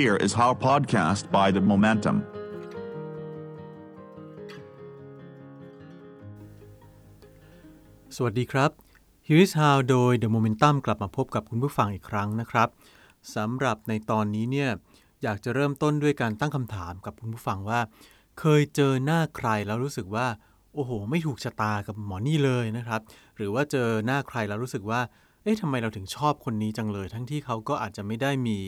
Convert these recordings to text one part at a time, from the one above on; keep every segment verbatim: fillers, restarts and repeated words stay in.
Here is How podcast by The Momentum. สวัสดีครับ Here is How โดย The Momentum กลับมาพบกับคุณผู้ฟังอีกครั้งนะครับสำหรับในตอนนี้เนี่ยอยากจะเริ่มต้นด้วยการตั้งคำถามกับคุณผู้ฟังว่าเคยเจอหน้าใครแล้วรู้สึกว่าโอ้โหไม่ถูกชะตากับหมอนี่เลยนะครับหรือว่าเจอหน้าใครแล้วรู้สึกว่าเอ๊ะทำไมเราถึงชอบคนนี้จังเลยทั้งที่เขาก็อาจจะไม่ได้มี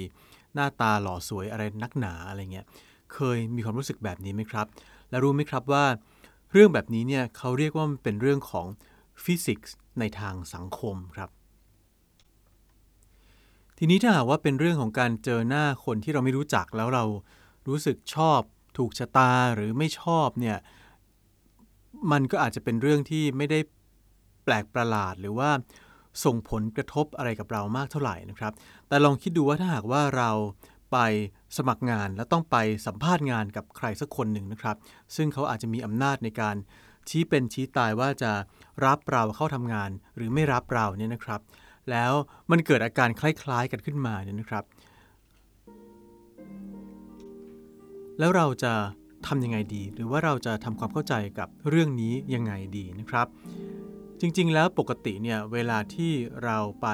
หน้าตาหล่อสวยอะไรนักหนาอะไรเงี้ยเคยมีความรู้สึกแบบนี้ไหมครับและรู้ไหมครับว่าเรื่องแบบนี้เนี่ยเขาเรียกว่ามันเป็นเรื่องของฟิสิกส์ในทางสังคมครับทีนี้ถ้าหากว่าเป็นเรื่องของการเจอหน้าคนที่เราไม่รู้จักแล้วเรารู้สึกชอบถูกชะตาหรือไม่ชอบเนี่ยมันก็อาจจะเป็นเรื่องที่ไม่ได้แปลกประหลาดหรือว่าส่งผลกระทบอะไรกับเรามากเท่าไหร่นะครับแต่ลองคิดดูว่าถ้าหากว่าเราไปสมัครงานแล้วต้องไปสัมภาษณ์งานกับใครสักคนหนึ่งนะครับซึ่งเขาอาจจะมีอำนาจในการชี้เป็นชี้ตายว่าจะรับเราเข้าทำงานหรือไม่รับเราเนี่ยนะครับแล้วมันเกิดอาการคล้ายๆกันขึ้นมาเนี่ยนะครับแล้วเราจะทำยังไงดีหรือว่าเราจะทำความเข้าใจกับเรื่องนี้ยังไงดีนะครับจริงๆแล้วปกติเนี่ยเวลาที่เราไป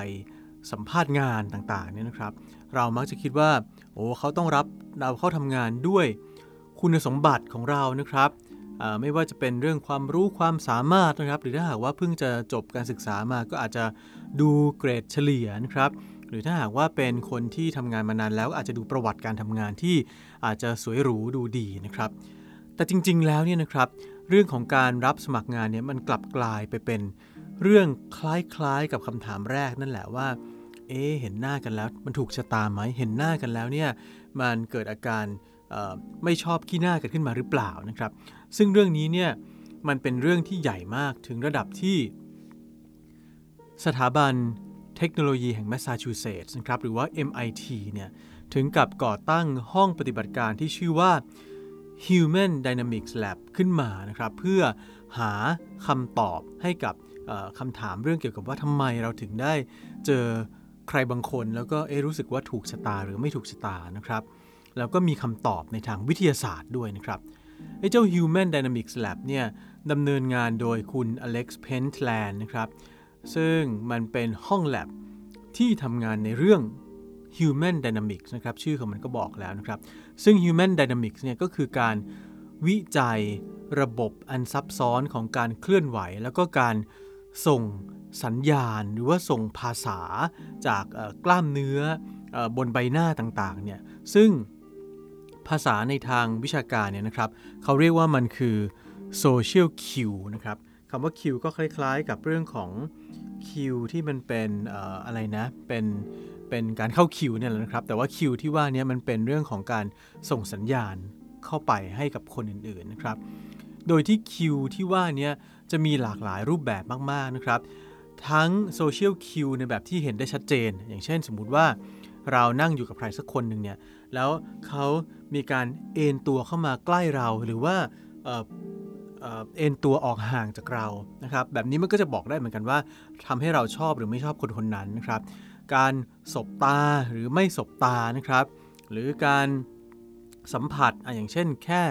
สัมภาษณ์งานต่างๆเนี่ยนะครับเรามักจะคิดว่าโอ้เขาต้องรับเราเข้าทำงานด้วยคุณสมบัติของเรานะครับไม่ว่าจะเป็นเรื่องความรู้ความสามารถนะครับหรือถ้าหากว่าเพิ่งจะจบการศึกษามาก็อาจจะดูเกรดเฉลี่ยนะครับหรือถ้าหากว่าเป็นคนที่ทำงานมานานแล้วอาจจะดูประวัติการทำงานที่อาจจะสวยหรูดูดีนะครับแต่จริงๆแล้วเนี่ยนะครับเรื่องของการรับสมัครงานเนี่ยมันกลับกลายไปเป็นเรื่องคล้ายๆกับคำถามแรกนั่นแหละว่าเอ๊ะเห็นหน้ากันแล้วมันถูกชะตาไหมเห็นหน้ากันแล้วเนี่ยมันเกิดอาการไม่ชอบขี้หน้ากันขึ้นมาหรือเปล่านะครับซึ่งเรื่องนี้เนี่ยมันเป็นเรื่องที่ใหญ่มากถึงระดับที่สถาบันเทคโนโลยีแห่งแมสซาชูเซตส์นะครับหรือว่า เอ็ม ไอ ที เนี่ยถึงกับก่อตั้งห้องปฏิบัติการที่ชื่อว่า Human Dynamics Lab ขึ้นมานะครับเพื่อหาคำตอบให้กับคำถามเรื่องเกี่ยวกับว่าทำไมเราถึงได้เจอใครบางคนแล้วก็เอ๊ะรู้สึกว่าถูกชะตาหรือไม่ถูกชะตานะครับแล้วก็มีคำตอบในทางวิทยาศาสตร์ด้วยนะครับไอ้เจ้า Human Dynamics Lab เนี่ยดำเนินงานโดยคุณ Alex Pentland นะครับซึ่งมันเป็นห้อง lab ที่ทำงานในเรื่อง Human Dynamics นะครับชื่อของมันก็บอกแล้วนะครับซึ่ง Human Dynamics เนี่ยก็คือการวิจัยระบบอันซับซ้อนของการเคลื่อนไหวแล้วก็การส่งสัญญาณหรือว่าส่งภาษาจากกล้ามเนื้อบนใบหน้าต่างๆเนี่ยซึ่งภาษาในทางวิชาการเนี่ยนะครับเขาเรียกว่ามันคือ social cue นะครับคำว่า cue ก็คล้ายๆกับเรื่องของ cue ที่มันเป็น เอ่อ อะไรนะเป็นเป็นการเข้าคิวเนี่ยแหละนะครับแต่ว่า cue ที่ว่านี้มันเป็นเรื่องของการส่งสัญญาณเข้าไปให้กับคนอื่นๆนะครับโดยที่ cue ที่ว่านี้จะมีหลากหลายรูปแบบมากๆนะครับทั้ง social cue ในแบบที่เห็นได้ชัดเจนอย่างเช่นสมมุติว่าเรานั่งอยู่กับใครสักคนหนึ่งเนี่ยแล้วเขามีการเอนตัวเข้ามาใกล้เราหรือว่าเอ่อ เอ่อ เอนตัวออกห่างจากเรานะครับแบบนี้มันก็จะบอกได้เหมือนกันว่าทำให้เราชอบหรือไม่ชอบคนคนนั้นนะครับการสบตาหรือไม่สบตานะครับหรือการสัมผัสอ่ะอย่างเช่นแค่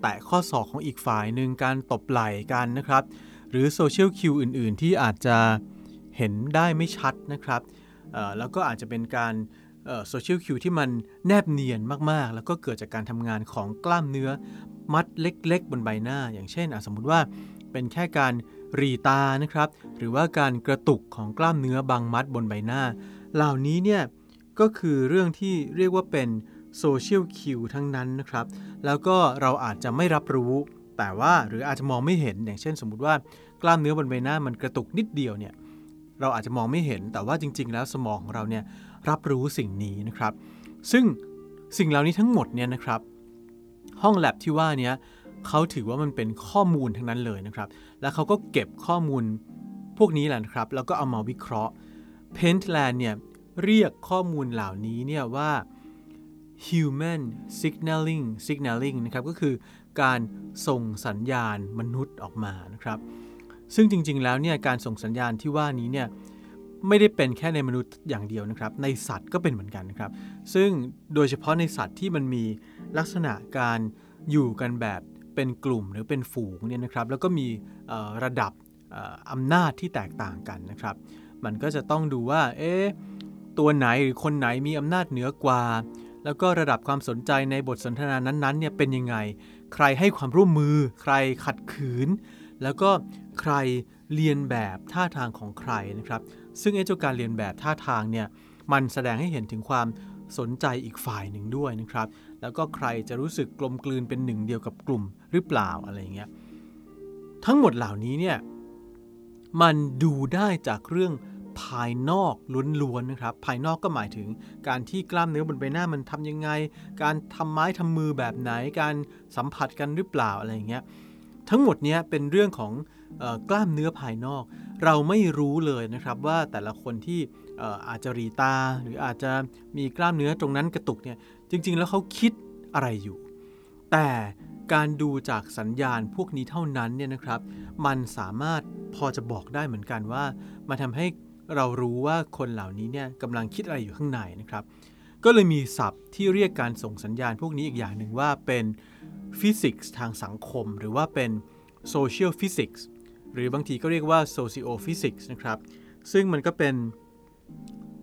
แตะข้อศอกของอีกฝ่ายนึงการตบไหล่กันนะครับหรือโซเชียลคิวอื่นๆที่อาจจะเห็นได้ไม่ชัดนะครับเอ่อแล้วก็อาจจะเป็นการโซเชียลคิวที่มันแนบเนียนมากๆแล้วก็เกิดจากการทำงานของกล้ามเนื้อมัดเล็กๆบนใบหน้าอย่างเช่นสมมุติว่าเป็นแค่การรีตานะครับหรือว่าการกระตุกของกล้ามเนื้อบางมัดบนใบหน้าเหล่านี้เนี่ยก็คือเรื่องที่เรียกว่าเป็นโซเชียลคิวทั้งนั้นนะครับแล้วก็เราอาจจะไม่รับรู้แต่ว่าหรืออาจจะมองไม่เห็นอย่างเช่นสมมุติว่ากล้ามเนื้อบนใบหน้ามันกระตุกนิดเดียวเนี่ยเราอาจจะมองไม่เห็นแต่ว่าจริงๆแล้วสมองของเราเนี่ยรับรู้สิ่งนี้นะครับซึ่งสิ่งเหล่านี้ทั้งหมดเนี่ยนะครับห้อง lab ที่ว่านี้เขาถือว่ามันเป็นข้อมูลทั้งนั้นเลยนะครับแล้วเขาก็เก็บข้อมูลพวกนี้แหละนะครับแล้วก็เอามาวิเคราะห์ Pentland เนี่ยเรียกข้อมูลเหล่านี้เนี่ยว่า human signaling signaling นะครับก็คือการส่งสัญญาณมนุษย์ออกมานะครับซึ่งจริงๆแล้วเนี่ยการส่งสัญญาณที่ว่านี้เนี่ย ไม่ได้เป็นแค่ในมนุษย์อย่างเดียวนะครับในสัตว์ก็เป็นเหมือนกันนะครับซึ่งโดยเฉพาะในสัตว์ที่มันมีลักษณะการอยู่กันแบบเป็นกลุ่มหรือเป็นฝูงเนี่ยนะครับแล้วก็มีระดับอำนาจที่แตกต่างกันนะครับมันก็จะต้องดูว่าเอ๊ะตัวไหนหรือคนไหนมีอำนาจเหนือกว่าแล้วก็ระดับความสนใจในบทสนทนานั้นๆเนี่ยเป็นยังไงใครให้ความร่วมมือใครขัดขืนแล้วก็ใครเรียนแบบท่าทางของใครนะครับซึ่งไอ้เจ้าการเรียนแบบท่าทางเนี่ยมันแสดงให้เห็นถึงความสนใจอีกฝ่ายหนึ่งด้วยนะครับแล้วก็ใครจะรู้สึกกลมกลืนเป็นหนึ่งเดียวกับกลุ่มหรือเปล่าอะไรอย่างเงี้ยทั้งหมดเหล่านี้เนี่ยมันดูได้จากเรื่องภายนอกล้วนๆนะครับภายนอกก็หมายถึงการที่กล้ามเนื้อบนใบหน้ามันทำยังไงการทำไม้ทำมือแบบไหนการสัมผัสกันหรือเปล่าอะไรอย่างเงี้ยทั้งหมดเนี้ยเป็นเรื่องของเอ่อกล้ามเนื้อภายนอกเราไม่รู้เลยนะครับว่าแต่ละคนที่เอ่ออาจจะรีตาหรืออาจจะมีกล้ามเนื้อตรงนั้นกระตุกเนี่ยจริงๆแล้วเขาคิดอะไรอยู่แต่การดูจากสัญญาณพวกนี้เท่านั้นเนี่ยนะครับมันสามารถพอจะบอกได้เหมือนกันว่ามาทำให้เรารู้ว่าคนเหล่านี้เนี่ยกำลังคิดอะไรอยู่ข้างในนะครับก็เลยมีศัพท์ที่เรียกการส่งสัญญาณพวกนี้อีกอย่างหนึ่งว่าเป็นฟิสิกส์ทางสังคมหรือว่าเป็น sociophysics หรือบางทีก็เรียกว่า sociophysics นะครับซึ่งมันก็เป็น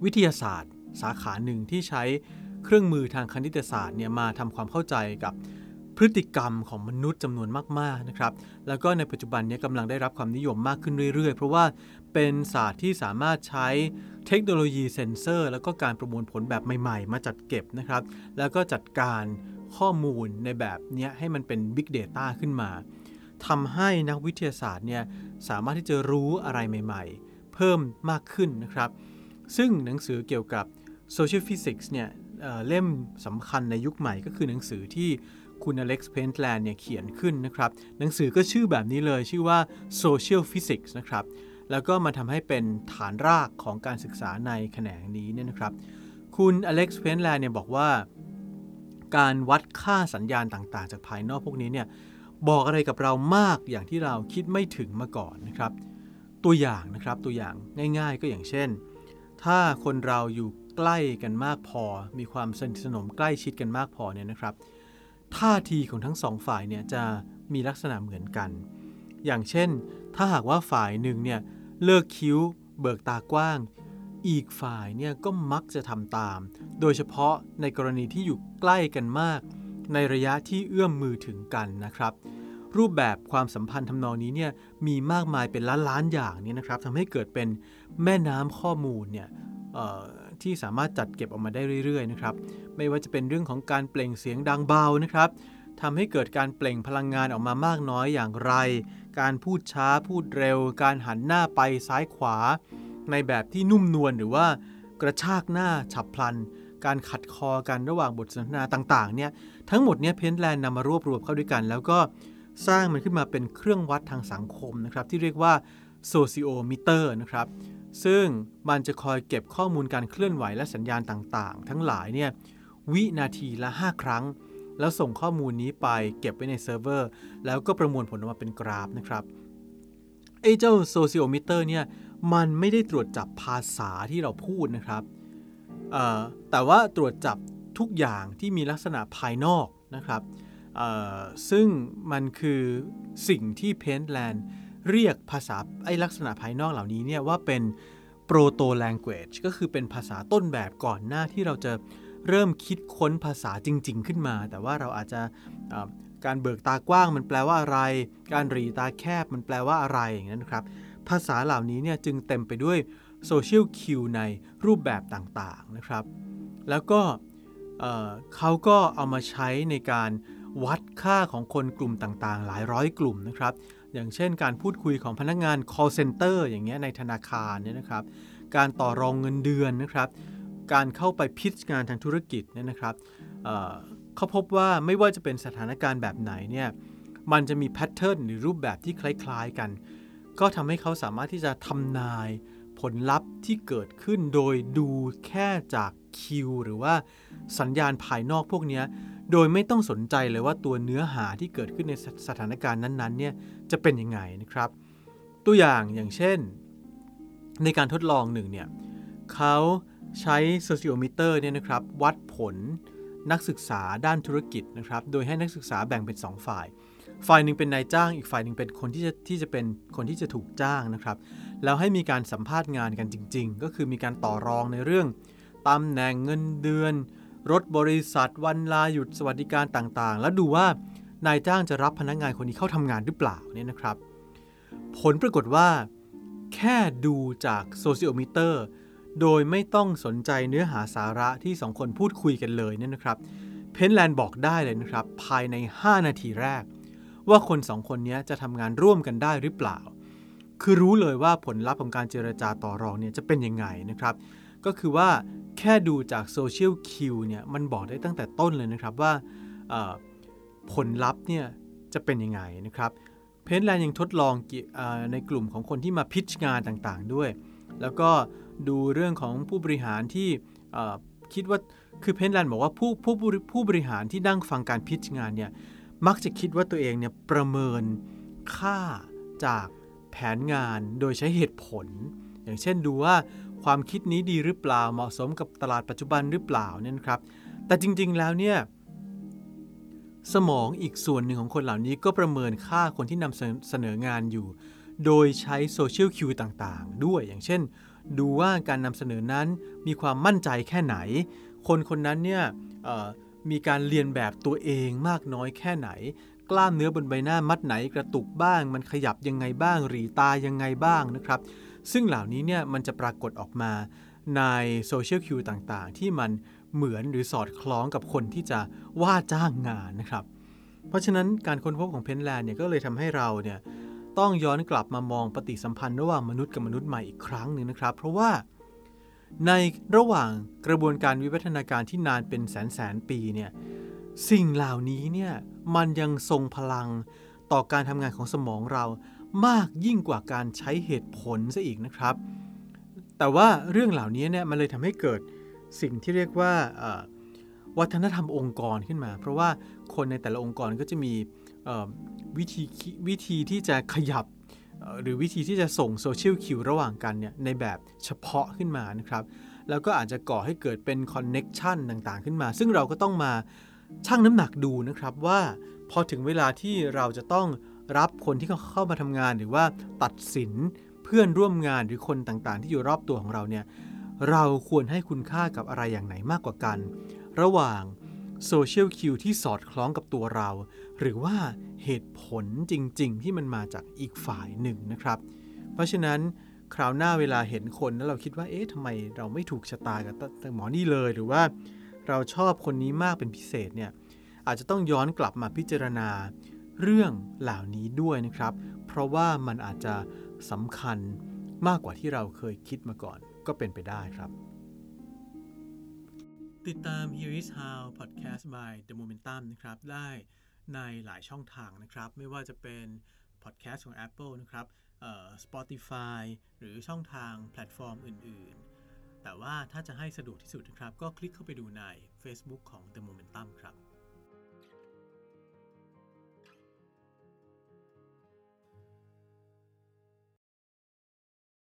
วิทยาศาสตร์สาขาหนึ่งที่ใช้เครื่องมือทางคณิตศาสตร์เนี่ยมาทำความเข้าใจกับพฤติกรรมของมนุษย์จำนวนมากๆนะครับแล้วก็ในปัจจุบันนี้กำลังได้รับความนิยมมากขึ้นเรื่อยๆเพราะว่าเป็นศาสตร์ที่สามารถใช้เทคโนโลยีเซ็นเซอร์แล้วก็การประมวลผลแบบใหม่ๆมาจัดเก็บนะครับแล้วก็จัดการข้อมูลในแบบนี้ให้มันเป็น Big Data ขึ้นมาทำให้นักวิทยาศาสตร์เนี่ยสามารถที่จะรู้อะไรใหม่ๆเพิ่มมากขึ้นนะครับซึ่งหนังสือเกี่ยวกับ Social Physics เนี่ย เอ่อ เล่มสำคัญในยุคใหม่ก็คือหนังสือที่คุณ Alex Pentland เนี่ยเขียนขึ้นนะครับหนังสือก็ชื่อแบบนี้เลยชื่อว่า Social Physics นะครับแล้วก็มาทำให้เป็นฐานรากของการศึกษาในแขนงนี้เนี่ยนะครับคุณ Alex Pentland เนี่ยบอกว่าการวัดค่าสัญญาณต่างๆจากภายนอกพวกนี้เนี่ยบอกอะไรกับเรามากอย่างที่เราคิดไม่ถึงมาก่อนนะครับตัวอย่างนะครับตัวอย่างง่ายๆก็อย่างเช่นถ้าคนเราอยู่ใกล้กันมากพอมีความสนิทสนมใกล้ชิดกันมากพอเนี่ยนะครับท่าทีของทั้งสองฝ่ายเนี่ยจะมีลักษณะเหมือนกันอย่างเช่นถ้าหากว่าฝ่ายหนึ่งเนี่ยเลิกคิ้วเบิกตากว้างอีกฝ่ายเนี่ยก็มักจะทำตามโดยเฉพาะในกรณีที่อยู่ใกล้กันมากในระยะที่เอื้อมมือถึงกันนะครับรูปแบบความสัมพันธ์ทำนองนี้เนี่ยมีมากมายเป็นล้านล้านอย่างนี้นะครับทำให้เกิดเป็นแม่น้ำข้อมูลเนี่ยเอ่อที่สามารถจัดเก็บออกมาได้เรื่อยๆนะครับไม่ว่าจะเป็นเรื่องของการเปล่งเสียงดังเบานะครับทำให้เกิดการเปล่งพลังงานออกมามากน้อยอย่างไรการพูดช้าพูดเร็วการหันหน้าไปซ้ายขวาในแบบที่นุ่มนวลหรือว่ากระชากหน้าฉับพลันการขัดคอกันระหว่างบทสนทนาต่างๆเนี่ยทั้งหมดเนี่ยเพนท์แลนด์นำมารวบรวมเข้าด้วยกันแล้วก็สร้างมันขึ้นมาเป็นเครื่องวัดทางสังคมนะครับที่เรียกว่า sociometer นะครับซึ่งมันจะคอยเก็บข้อมูลการเคลื่อนไหวและสัญญาณต่างๆทั้งหลายเนี่ยวินาทีละห้าครั้งแล้วส่งข้อมูลนี้ไปเก็บไว้ในเซิร์ฟเวอร์แล้วก็ประมวลผลออกมาเป็นกราฟนะครับไอ้เจ้า sociometer เนี่ยมันไม่ได้ตรวจจับภาษาที่เราพูดนะครับแต่ว่าตรวจจับทุกอย่างที่มีลักษณะภายนอกนะครับซึ่งมันคือสิ่งที่เพนท์แลนด์เรียกภาษาไอ้ลักษณะภายนอกเหล่านี้เนี่ยว่าเป็น proto language ก็คือเป็นภาษาต้นแบบก่อนหน้าที่เราจะเริ่มคิดค้นภาษาจริงๆขึ้นมาแต่ว่าเราอาจจะการเบิกตากว้างมันแปลว่าอะไรการหรี่ตาแคบมันแปลว่าอะไรอย่างนั้นครับภาษาเหล่านี้เนี่ยจึงเต็มไปด้วยโซเชียลคิวในรูปแบบต่างๆนะครับแล้วก็เอ่อเขาก็เอามาใช้ในการวัดค่าของคนกลุ่มต่างๆหลายร้อยกลุ่มนะครับอย่างเช่นการพูดคุยของพนักงาน call center อย่างเงี้ยในธนาคารเนี่ยนะครับการต่อรองเงินเดือนนะครับการเข้าไปพิชงานทางธุรกิจเนี่ยนะครับเอ่อเขาพบว่าไม่ว่าจะเป็นสถานการณ์แบบไหนเนี่ยมันจะมีแพทเทิร์นหรือรูปแบบที่คล้ายๆกันก็ทำให้เขาสามารถที่จะทำนายผลลัพธ์ที่เกิดขึ้นโดยดูแค่จากคิวหรือว่าสัญญาณภายนอกพวกนี้โดยไม่ต้องสนใจเลยว่าตัวเนื้อหาที่เกิดขึ้นในสถานการณ์นั้นๆเนี่ยจะเป็นยังไงนะครับตัวอย่างอย่างเช่น ในการทดลองหนึ่งเนี่ยเขาใช้ sociometer เนี่ยนะครับวัดผลนักศึกษาด้านธุรกิจนะครับโดยให้นักศึกษาแบ่งเป็นสองฝ่ายฝ่ายหนึ่งเป็นนายจ้างอีกฝ่ายหนึ่งเป็นคนที่จะที่จะเป็นคนที่จะถูกจ้างนะครับแล้วให้มีการสัมภาษณ์งานกันจริงๆก็คือมีการต่อรองในเรื่องตำแหน่งเงินเดือนรถบริษัทวันลาหยุดสวัสดิการต่างๆแล้วดูว่านายจ้างจะรับพนักงานคนนี้เข้าทำงานหรือเปล่าเนี่ยนะครับผลปรากฏว่าแค่ดูจากโซเชียลมิเตอร์โดยไม่ต้องสนใจเนื้อหาสาระที่สองคนพูดคุยกันเลยเนี่ยนะครับเพนแลนด์บอกได้เลยนะครับภายในห้านาทีแรกว่าคนสองคนนี้จะทำงานร่วมกันได้หรือเปล่าคือรู้เลยว่าผลลัพธ์ของการเจรจาต่อรองเนี่ยจะเป็นยังไงนะครับก็คือว่าแค่ดูจากโซเชียลคิวเนี่ยมันบอกได้ตั้งแต่ต้นเลยนะครับว่าผลลัพธ์เนี่ยจะเป็นยังไงนะครับเพนแลนด์ยังทดลองในกลุ่มของคนที่มาพิชงานต่างๆด้วยแล้วก็ดูเรื่องของผู้บริหารที่คิดว่าคือเพนแลนด์บอกว่าผู้ผู้ผู้บริหารที่นั่งฟังการพิชงานเนี่ยมักจะคิดว่าตัวเองเนี่ยประเมินค่าจากแผนงานโดยใช้เหตุผลอย่างเช่นดูว่าความคิดนี้ดีหรือเปล่าเหมาะสมกับตลาดปัจจุบันหรือเปล่าเนี่ยนะครับแต่จริงๆแล้วเนี่ยสมองอีกส่วนหนึ่งของคนเหล่านี้ก็ประเมินค่าคนที่นำเสนองานอยู่โดยใช้โซเชียลคิวต่างๆด้วยอย่างเช่นดูว่าการนำเสนอนั้นมีความมั่นใจแค่ไหนคนคนนั้นเนี่ยมีการเรียนแบบตัวเองมากน้อยแค่ไหนกล้ามเนื้อบนใบหน้ามัดไหนกระตุกบ้างมันขยับยังไงบ้างหรี่ตายังไงบ้างนะครับซึ่งเหล่านี้เนี่ยมันจะปรากฏออกมาในโซเชียลคิวต่างๆที่มันเหมือนหรือสอดคล้องกับคนที่จะว่าจ้างงานนะครับเพราะฉะนั้นการค้นพบของเพนแลนด์เนี่ยก็เลยทำให้เราเนี่ยต้องย้อนกลับมามองปฏิสัมพันธ์ระหว่างมนุษย์กับมนุษย์ใหม่อีกครั้งหนึ่งนะครับเพราะว่าในระหว่างกระบวนการวิวัฒนาการที่นานเป็นแสนแสนปีเนี่ยสิ่งเหล่านี้เนี่ยมันยังทรงพลังต่อการทำงานของสมองเรามากยิ่งกว่าการใช้เหตุผลซะอีกนะครับแต่ว่าเรื่องเหล่านี้เนี่ยมันเลยทำให้เกิดสิ่งที่เรียกว่าวัฒนธรรมองค์กรขึ้นมาเพราะว่าคนในแต่ละองค์กรก็จะมีวิธีวิธีที่จะขยับหรือวิธีที่จะส่งโซเชียลคิวระหว่างกันเนี่ยในแบบเฉพาะขึ้นมานะครับแล้วก็อาจจะก่อให้เกิดเป็นคอนเน็กชันต่างๆขึ้นมาซึ่งเราก็ต้องมาชั่งน้ำหนักดูนะครับว่าพอถึงเวลาที่เราจะต้องรับคนที่เข้ามาทำงานหรือว่าตัดสินเพื่อนร่วมงานหรือคนต่างๆที่อยู่รอบตัวของเราเนี่ยเราควรให้คุณค่ากับอะไรอย่างไหนมากกว่ากันระหว่างโซเชียลคิวที่สอดคล้องกับตัวเราหรือว่าเหตุผลจริงๆที่มันมาจากอีกฝ่ายหนึ่งนะครับเพราะฉะนั้นคราวหน้าเวลาเห็นคนแล้วเราคิดว่าเอ๊ะทำไมเราไม่ถูกชะตากับหมอนี่เลยหรือว่าเราชอบคนนี้มากเป็นพิเศษเนี่ยอาจจะต้องย้อนกลับมาพิจารณาเรื่องเหล่านี้ด้วยนะครับเพราะว่ามันอาจจะสำคัญมากกว่าที่เราเคยคิดมาก่อนก็เป็นไปได้ครับติดตาม Here Is How Podcast by The Momentum นะครับได้ในหลายช่องทางนะครับไม่ว่าจะเป็น Podcast ของ Apple นะครับเอ่อ Spotify หรือช่องทางแพลตฟอร์มอื่นๆแต่ว่าถ้าจะให้สะดวกที่สุดนะครับก็คลิกเข้าไปดูใน Facebook ของ The Momentum ครับ